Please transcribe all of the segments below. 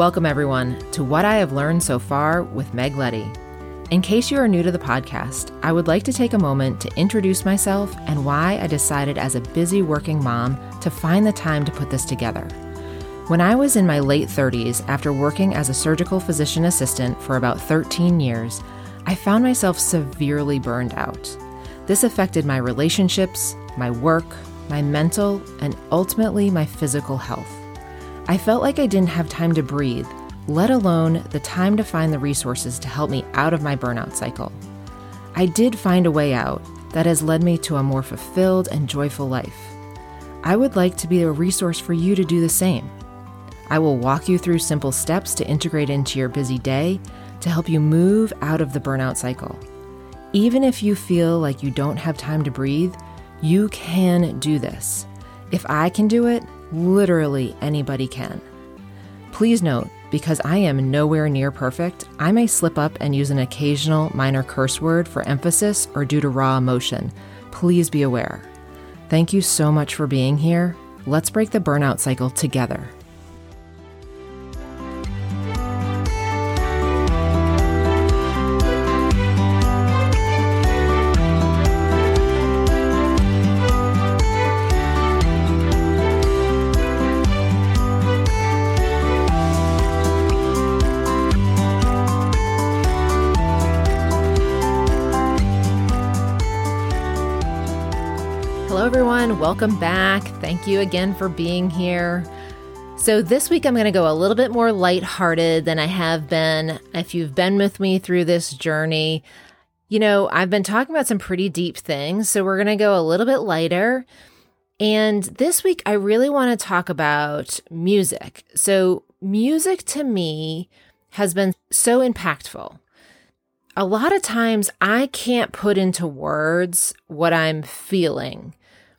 Welcome, everyone, to What I Have Learned So Far with Meg Letty. In case you are new to the podcast, I would like to take a moment to introduce myself and why I decided as a busy working mom to find the time to put this together. When I was in my late 30s, after working as a surgical physician assistant for about 13 years, I found myself severely burned out. This affected my relationships, my work, my mental, and ultimately my physical health. I felt like I didn't have time to breathe, let alone the time to find the resources to help me out of my burnout cycle. I did find a way out that has led me to a more fulfilled and joyful life. I would like to be a resource for you to do the same. I will walk you through simple steps to integrate into your busy day to help you move out of the burnout cycle. Even if you feel like you don't have time to breathe, you can do this. If I can do it, literally anybody can. Please note, because I am nowhere near perfect, I may slip up and use an occasional minor curse word for emphasis or due to raw emotion. Please be aware. Thank you so much for being here. Let's break the burnout cycle together. Welcome back. Thank you again for being here. So this week I'm going to go a little bit more lighthearted than I have been. If you've been with me through this journey, you know, I've been talking about some pretty deep things, so we're going to go a little bit lighter. And this week I really want to talk about music. So music to me has been so impactful. A lot of times I can't put into words what I'm feeling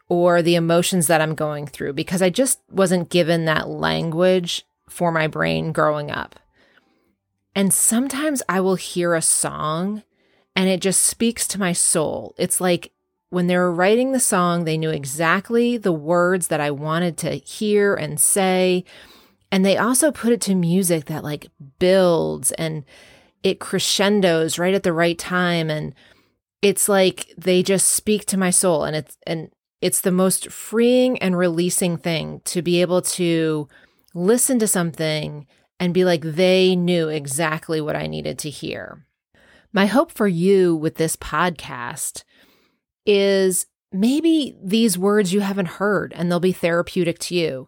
or the emotions that I'm going through, because I just wasn't given that language for my brain growing up. And sometimes I will hear a song and it just speaks to my soul. It's like when they were writing the song, they knew exactly the words that I wanted to hear and say. And they also put it to music that like builds and it crescendos right at the right time. And it's like they just speak to my soul, and it's the most freeing and releasing thing to be able to listen to something and be like, they knew exactly what I needed to hear. My hope for you with this podcast is maybe these words you haven't heard and they'll be therapeutic to you.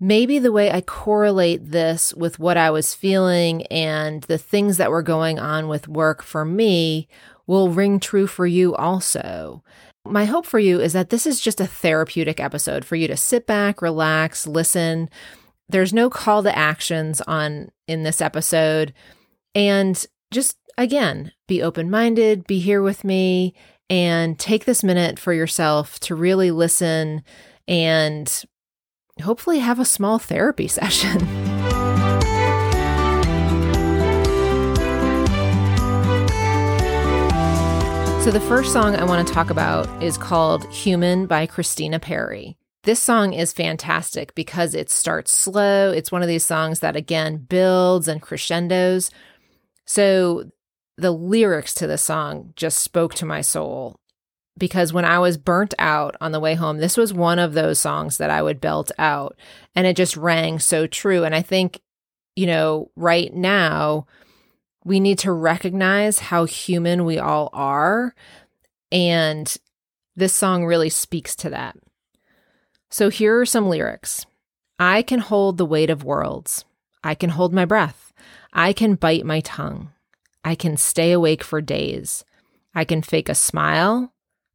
Maybe the way I correlate this with what I was feeling and the things that were going on with work for me will ring true for you also. My hope for you is that this is just a therapeutic episode for you to sit back, relax, listen. There's no call to actions in this episode. And just, again, be open-minded, be here with me, and take this minute for yourself to really listen and hopefully have a small therapy session. So the first song I want to talk about is called Human by Christina Perri. This song is fantastic because it starts slow. It's one of these songs that, again, builds and crescendos. So the lyrics to this song just spoke to my soul, because when I was burnt out on the way home, this was one of those songs that I would belt out, and it just rang so true. And I think, you know, right now, we need to recognize how human we all are, and this song really speaks to that. So here are some lyrics. I can hold the weight of worlds. I can hold my breath. I can bite my tongue. I can stay awake for days. I can fake a smile.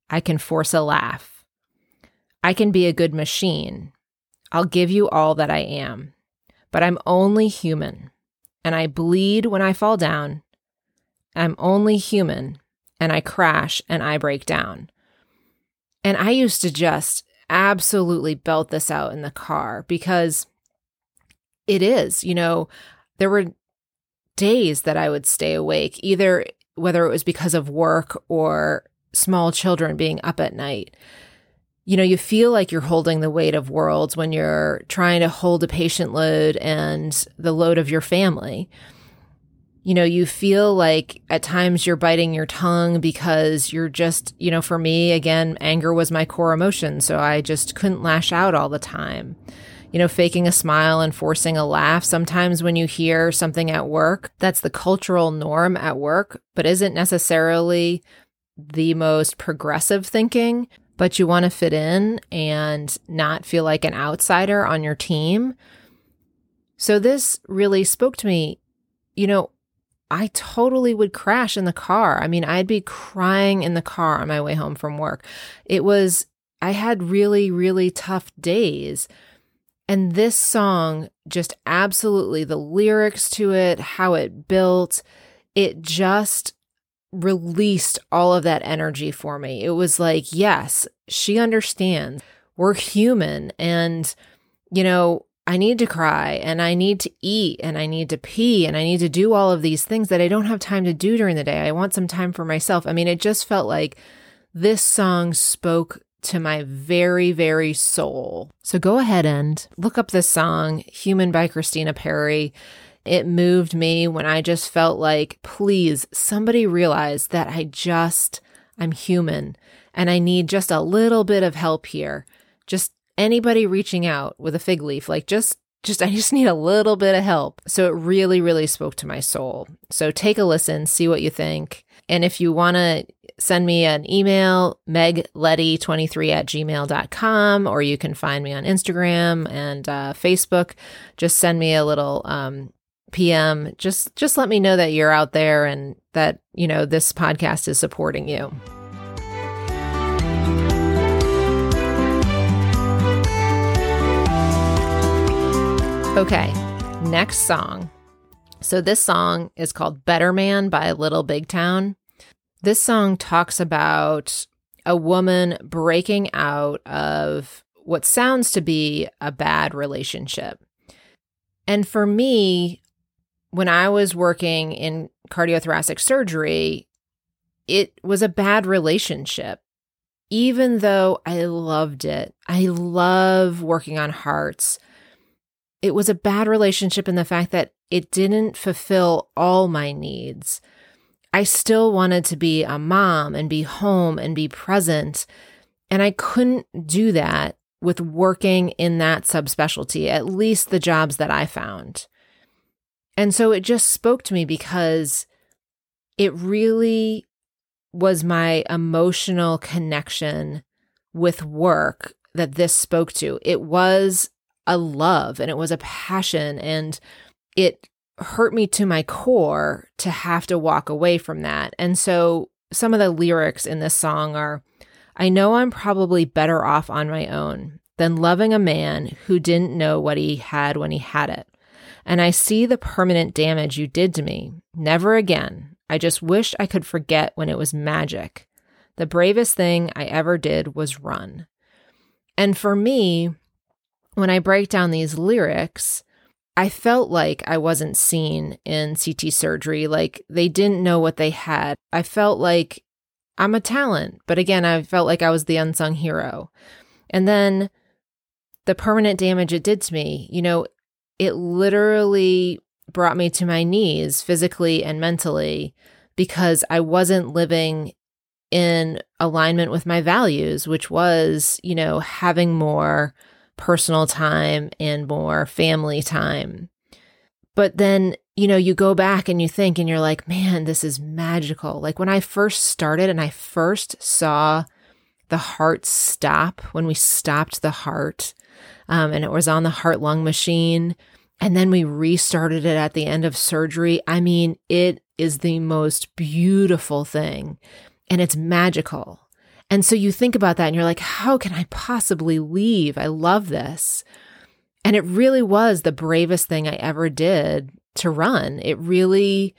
I can force a laugh. I can be a good machine. I'll give you all that I am, but I'm only human. And I bleed when I fall down. I'm only human, and I crash and I break down. And I used to just absolutely belt this out in the car, because it is, you know, there were days that I would stay awake, either whether it was because of work or small children being up at night. you know, you feel like you're holding the weight of worlds when you're trying to hold a patient load and the load of your family. You know, you feel like at times you're biting your tongue because you're just, you know, for me, again, anger was my core emotion. So I just couldn't lash out all the time. You know, faking a smile and forcing a laugh. Sometimes when you hear something at work, that's the cultural norm at work, but isn't necessarily the most progressive thinking, but you want to fit in and not feel like an outsider on your team. So this really spoke to me. You know, I totally would crash in the car. I mean, I'd be crying in the car on my way home from work. I had really, really tough days. And this song, just absolutely the lyrics to it, how it built, it just released all of that energy for me. It was like, yes, she understands. We're human. And, you know, I need to cry and I need to eat and I need to pee and I need to do all of these things that I don't have time to do during the day. I want some time for myself. I mean, it just felt like this song spoke to my very, very soul. So go ahead and look up this song, Human by Christina Perri. It moved me when I just felt like, please, somebody realize that I'm human and I need just a little bit of help here. Just anybody reaching out with a fig leaf, like I just need a little bit of help. So it really, really spoke to my soul. So take a listen, see what you think. And if you want to send me an email, megletty23@gmail.com, or you can find me on Instagram and Facebook. Just send me a little PM. Just let me know that you're out there and that, you know, this podcast is supporting you. Okay, next song. So this song is called Better Man by Little Big Town. This song talks about a woman breaking out of what sounds to be a bad relationship. And for me, when I was working in cardiothoracic surgery, it was a bad relationship. Even though I loved it, I love working on hearts. It was a bad relationship in the fact that it didn't fulfill all my needs. I still wanted to be a mom and be home and be present. And I couldn't do that with working in that subspecialty, at least the jobs that I found. And so it just spoke to me because it really was my emotional connection with work that this spoke to. It was a love and it was a passion, and it hurt me to my core to have to walk away from that. And so some of the lyrics in this song are, I know I'm probably better off on my own than loving a man who didn't know what he had when he had it. And I see the permanent damage you did to me. Never again. I just wish I could forget when it was magic. The bravest thing I ever did was run. And for me, when I break down these lyrics, I felt like I wasn't seen in CT surgery, like they didn't know what they had. I felt like I'm a talent, but again, I felt like I was the unsung hero. And then the permanent damage it did to me, you know, it literally brought me to my knees physically and mentally because I wasn't living in alignment with my values, which was, you know, having more personal time and more family time. But then, you know, you go back and you think and you're like, man, this is magical. Like when I first started and I first saw the heart stop, when we stopped the heart and it was on the heart-lung machine, and then we restarted it at the end of surgery. I mean, it is the most beautiful thing and it's magical. And so you think about that and you're like, how can I possibly leave? I love this. And it really was the bravest thing I ever did to run. It really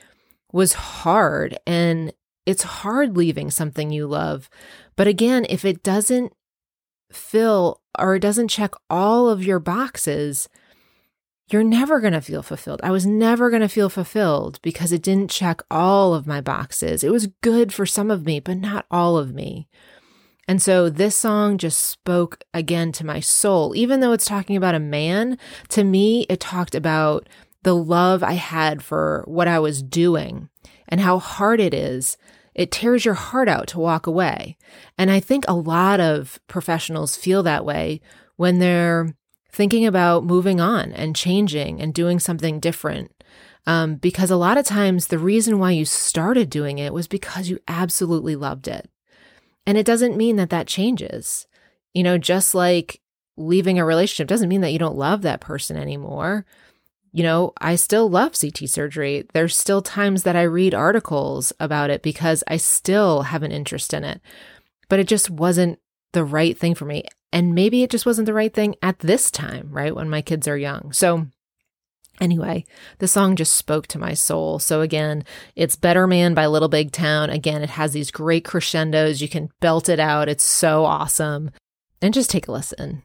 was hard. And it's hard leaving something you love. But again, if it doesn't fill or it doesn't check all of your boxes, you're never going to feel fulfilled. I was never going to feel fulfilled because it didn't check all of my boxes. It was good for some of me, but not all of me. And so this song just spoke again to my soul. Even though it's talking about a man, to me, it talked about the love I had for what I was doing and how hard it is. It tears your heart out to walk away. And I think a lot of professionals feel that way when they're thinking about moving on and changing and doing something different. Because a lot of times the reason why you started doing it was because you absolutely loved it. And it doesn't mean that that changes. You know, just like leaving a relationship doesn't mean that you don't love that person anymore. You know, I still love CT surgery. There's still times that I read articles about it because I still have an interest in it, but it just wasn't the right thing for me. And maybe it just wasn't the right thing at this time, right? When my kids are young. So anyway, the song just spoke to my soul. So again, it's Better Man by Little Big Town. Again, it has these great crescendos. You can belt it out. It's so awesome. And just take a listen.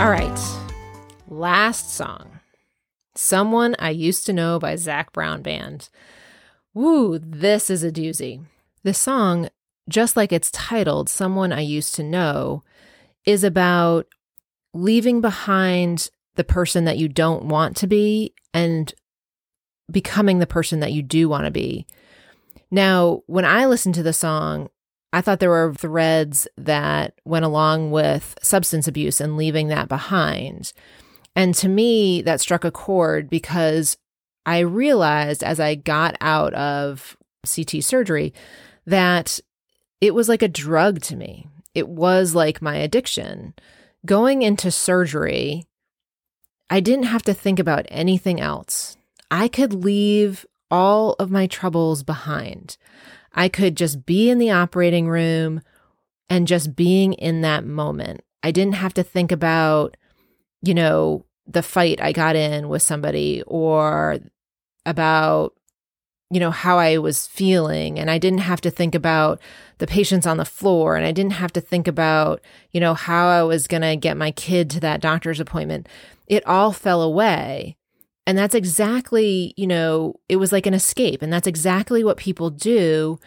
All right, last song, Someone I Used to Know by Zac Brown Band. Woo, this is a doozy. The song, just like it's titled, Someone I Used to Know, is about leaving behind the person that you don't want to be and becoming the person that you do want to be. Now, when I listened to the song, I thought there were threads that went along with substance abuse and leaving that behind. And to me, that struck a chord because I realized as I got out of CT surgery that it was like a drug to me. It was like my addiction. Going into surgery, I didn't have to think about anything else. I could leave all of my troubles behind. I could just be in the operating room and just being in that moment. I didn't have to think about, you know, the fight I got in with somebody or about, you know, how I was feeling. And I didn't have to think about the patients on the floor. And I didn't have to think about, you know, how I was going to get my kid to that doctor's appointment. It all fell away. And that's exactly, you know, it was like an escape. And that's exactly what people do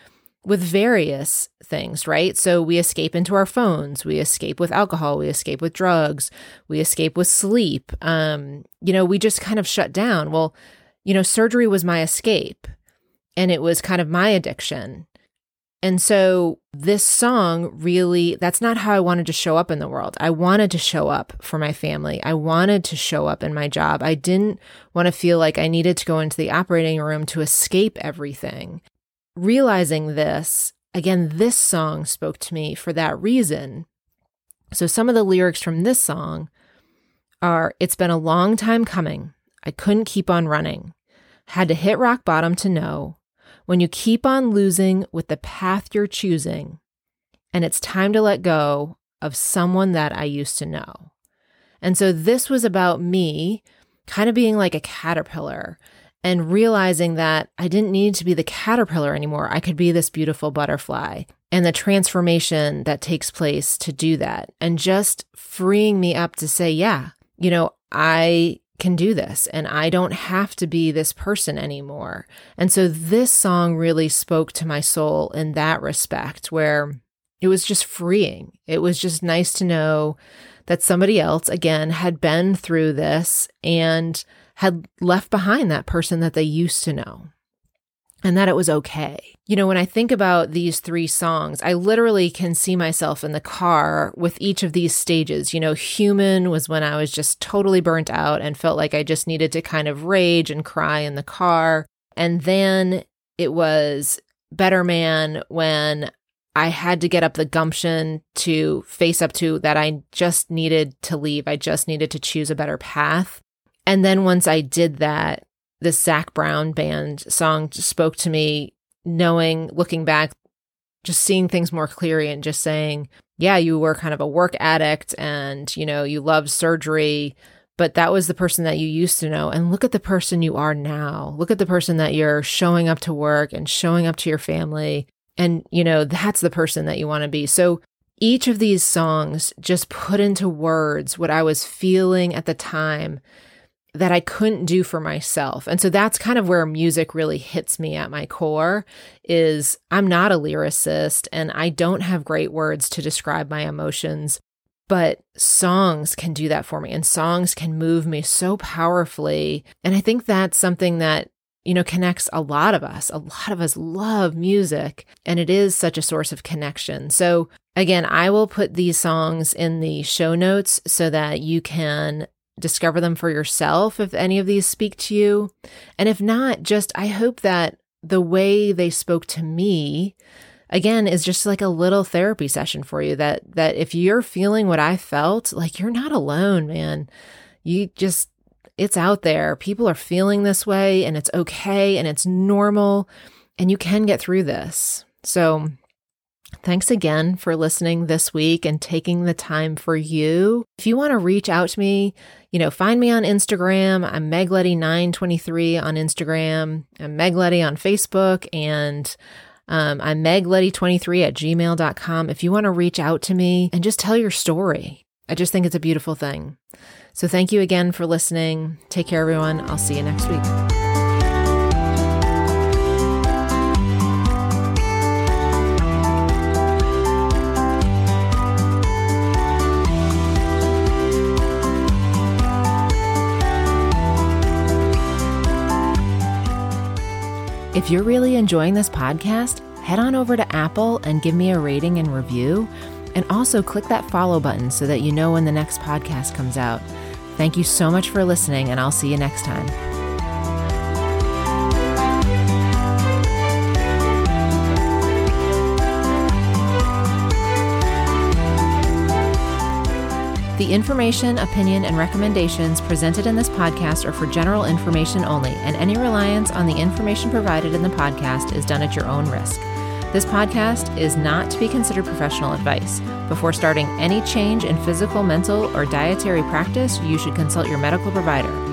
with various things, right? So we escape into our phones. We escape with alcohol. We escape with drugs. We escape with sleep. You know, we just kind of shut down. Well, you know, surgery was my escape and it was kind of my addiction. And so this song really, that's not how I wanted to show up in the world. I wanted to show up for my family. I wanted to show up in my job. I didn't want to feel like I needed to go into the operating room to escape everything. Realizing this, again, this song spoke to me for that reason. So some of the lyrics from this song are, it's been a long time coming. I couldn't keep on running. Had to hit rock bottom to know. When you keep on losing with the path you're choosing, and it's time to let go of someone that I used to know. And so this was about me kind of being like a caterpillar and realizing that I didn't need to be the caterpillar anymore. I could be this beautiful butterfly and the transformation that takes place to do that and just freeing me up to say, yeah, you know, I can do this and I don't have to be this person anymore. And so this song really spoke to my soul in that respect where it was just freeing. It was just nice to know that somebody else, again, had been through this and had left behind that person that they used to know and that it was okay. You know, when I think about these three songs, I literally can see myself in the car with each of these stages. You know, Human was when I was just totally burnt out and felt like I just needed to kind of rage and cry in the car. And then it was Better Man when I had to get up the gumption to face up to that I just needed to leave. I just needed to choose a better path. And then once I did that, the Zac Brown Band song spoke to me, knowing, looking back, just seeing things more clearly and just saying, yeah, you were kind of a work addict and, you know, you loved surgery, but that was the person that you used to know. And look at the person you are now. Look at the person that you're showing up to work and showing up to your family. And, you know, that's the person that you want to be. So each of these songs just put into words what I was feeling at the time. that I couldn't do for myself. And so that's kind of where music really hits me at my core, is I'm not a lyricist and I don't have great words to describe my emotions, but songs can do that for me, and songs can move me so powerfully. And I think that's something that, you know, connects a lot of us. A lot of us love music, and it is such a source of connection. So again, I will put these songs in the show notes so that you can discover them for yourself if any of these speak to you. And if not, just I hope that the way they spoke to me, again, is just like a little therapy session for you, that if you're feeling what I felt, like, you're not alone, man. It's out there. People are feeling this way, and it's okay, and it's normal, and you can get through this. So thanks again for listening this week and taking the time for you. If you want to reach out to me, you know, find me on Instagram. I'm Meg Letty 923 on Instagram. I'm Meg Letty on Facebook, and I'm Meg Letty 23 at gmail.com. If you want to reach out to me and just tell your story, I just think it's a beautiful thing. So thank you again for listening. Take care, everyone. I'll see you next week. If you're really enjoying this podcast, head on over to Apple and give me a rating and review, and also click that follow button so that you know when the next podcast comes out. Thank you so much for listening, and I'll see you next time. The information, opinion, and recommendations presented in this podcast are for general information only, and any reliance on the information provided in the podcast is done at your own risk. This podcast is not to be considered professional advice. Before starting any change in physical, mental, or dietary practice, you should consult your medical provider.